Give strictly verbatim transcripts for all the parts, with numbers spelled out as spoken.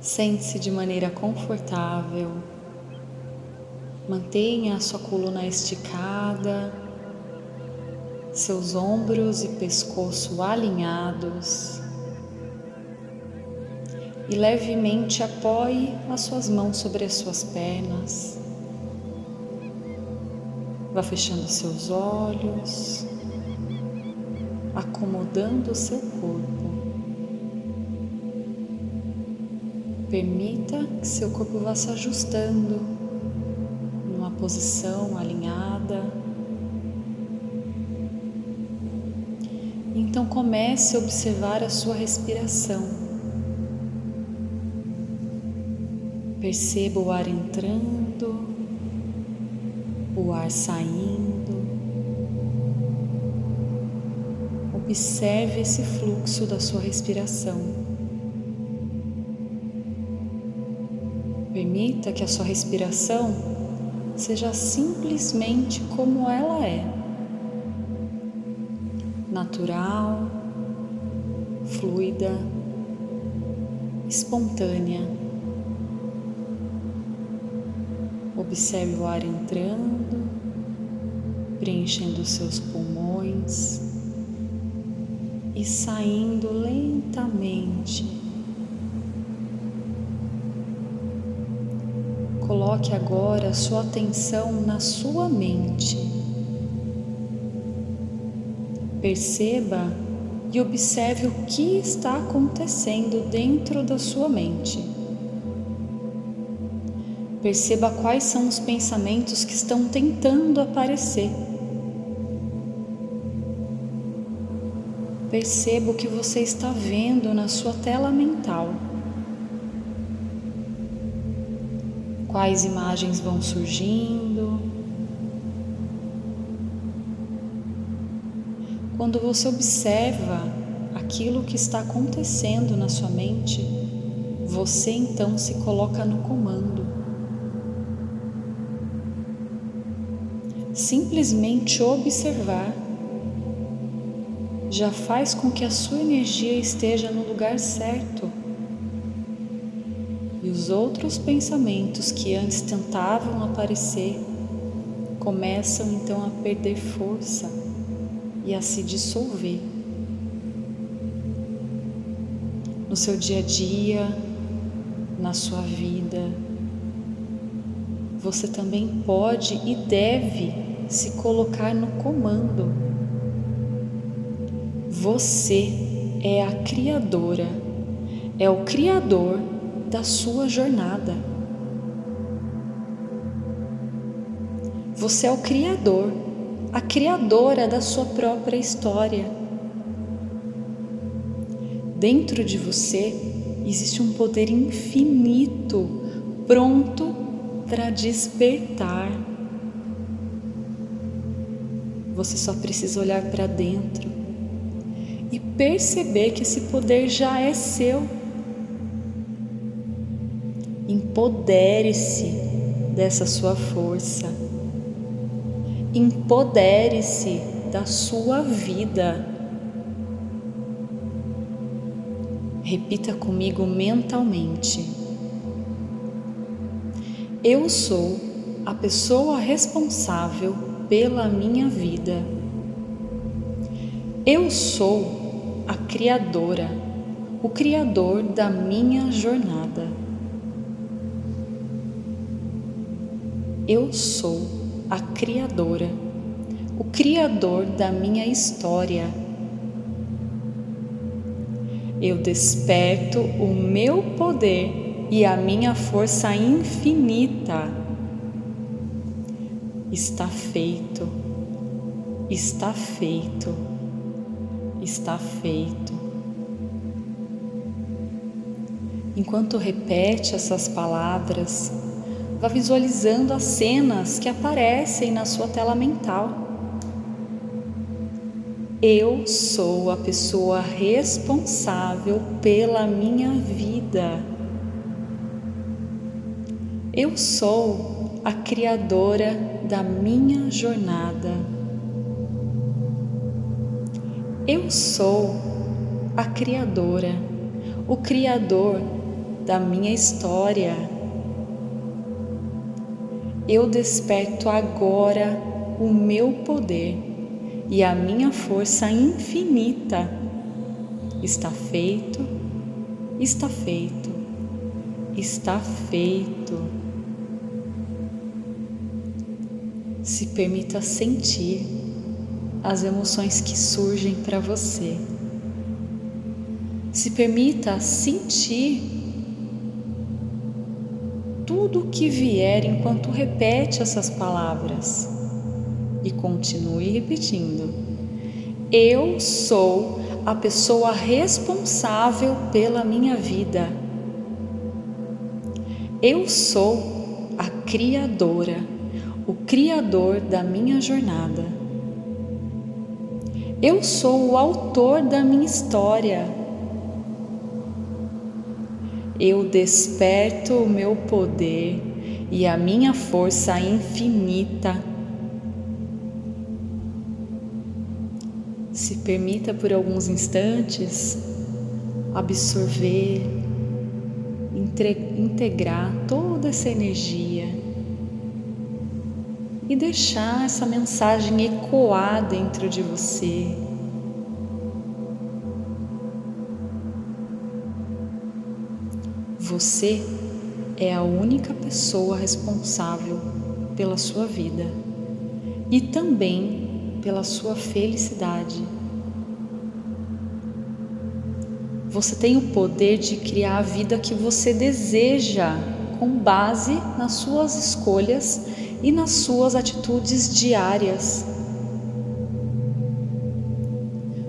Sente-se de maneira confortável, mantenha a sua coluna esticada, seus ombros e pescoço alinhados e levemente apoie as suas mãos sobre as suas pernas. Vá fechando seus olhos, acomodando o seu corpo. Permita que seu corpo vá se ajustando numa posição alinhada. Então comece a observar a sua respiração. Perceba o ar entrando, o ar saindo. Observe esse fluxo da sua respiração. Permita que a sua respiração seja simplesmente como ela é, natural, fluida, espontânea. Observe o ar entrando, preenchendo seus pulmões e saindo lentamente. Coloque agora a sua atenção na sua mente. Perceba e observe o que está acontecendo dentro da sua mente. Perceba quais são os pensamentos que estão tentando aparecer. Perceba o que você está vendo na sua tela mental. Quais imagens vão surgindo? Quando você observa aquilo que está acontecendo na sua mente, você então se coloca no comando. Simplesmente observar já faz com que a sua energia esteja no lugar certo. E os outros pensamentos que antes tentavam aparecer começam então a perder força e a se dissolver. No seu dia a dia, na sua vida, você também pode e deve se colocar no comando. Você é a criadora, é o criador da sua jornada. Você é o criador, a criadora da sua própria história. Dentro de você existe um poder infinito, pronto para despertar. Você só precisa olhar para dentro e perceber que esse poder já é seu. Empodere-se dessa sua força, empodere-se da sua vida. Repita comigo mentalmente: eu sou a pessoa responsável pela minha vida. Eu sou a criadora, o criador da minha jornada. Eu sou a criadora, o criador da minha história. Eu desperto o meu poder e a minha força infinita. Está feito, está feito, está feito. Enquanto repete essas palavras, vá visualizando as cenas que aparecem na sua tela mental. Eu sou a pessoa responsável pela minha vida. Eu sou a criadora da minha jornada. Eu sou a criadora, o criador da minha história. Eu desperto agora o meu poder e a minha força infinita. Está feito, está feito, está feito. Se permita sentir as emoções que surgem para você. Se permita sentir tudo o que vier enquanto repete essas palavras e continue repetindo: eu sou a pessoa responsável pela minha vida. Eu sou a criadora, o criador da minha jornada. Eu sou o autor da minha história. Eu desperto o meu poder e a minha força infinita. Se permita por alguns instantes absorver, integrar toda essa energia e deixar essa mensagem ecoar dentro de você. Você é a única pessoa responsável pela sua vida e também pela sua felicidade. Você tem o poder de criar a vida que você deseja com base nas suas escolhas e nas suas atitudes diárias.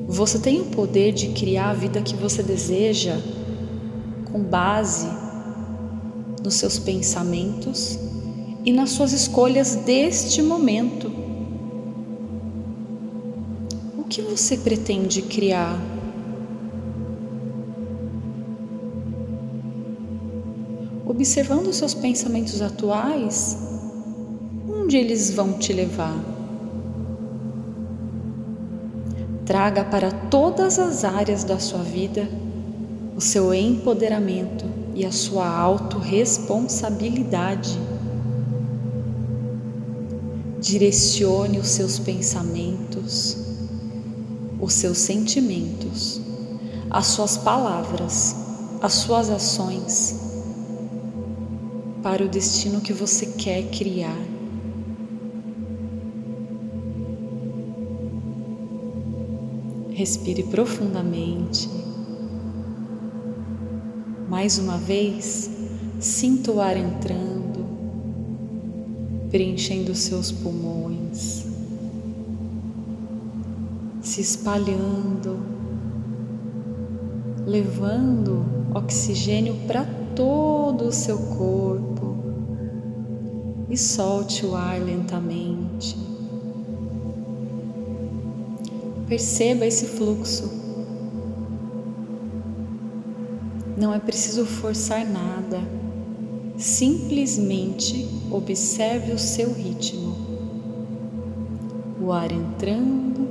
Você tem o poder de criar a vida que você deseja com base nos seus pensamentos e nas suas escolhas deste momento. O que você pretende criar? Observando os seus pensamentos atuais, onde eles vão te levar? Traga para todas as áreas da sua vida o seu empoderamento e a sua autorresponsabilidade. Direcione os seus pensamentos, os seus sentimentos, as suas palavras, as suas ações para o destino que você quer criar. Respire profundamente. Mais uma vez, sinta o ar entrando, preenchendo seus pulmões, se espalhando, levando oxigênio para todo o seu corpo, e solte o ar lentamente. Perceba esse fluxo. Não é preciso forçar nada, simplesmente observe o seu ritmo, o ar entrando,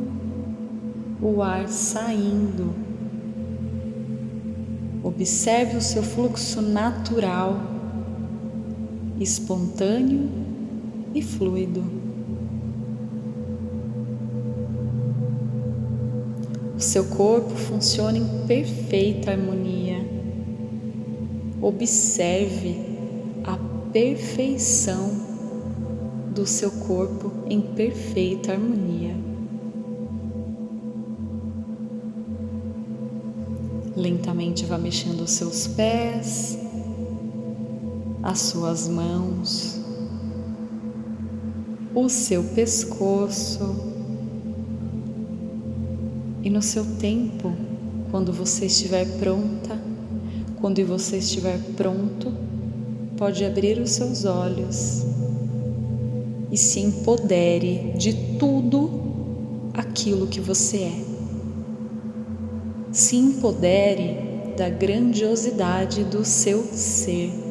o ar saindo. Observe o seu fluxo natural, espontâneo e fluido. O seu corpo funciona em perfeita harmonia. Observe a perfeição do seu corpo em perfeita harmonia. Lentamente vá mexendo os seus pés, as suas mãos, o seu pescoço, e no seu tempo, quando você estiver pronta, quando você estiver pronto, pode abrir os seus olhos e se empodere de tudo aquilo que você é. Se empodere da grandiosidade do seu ser.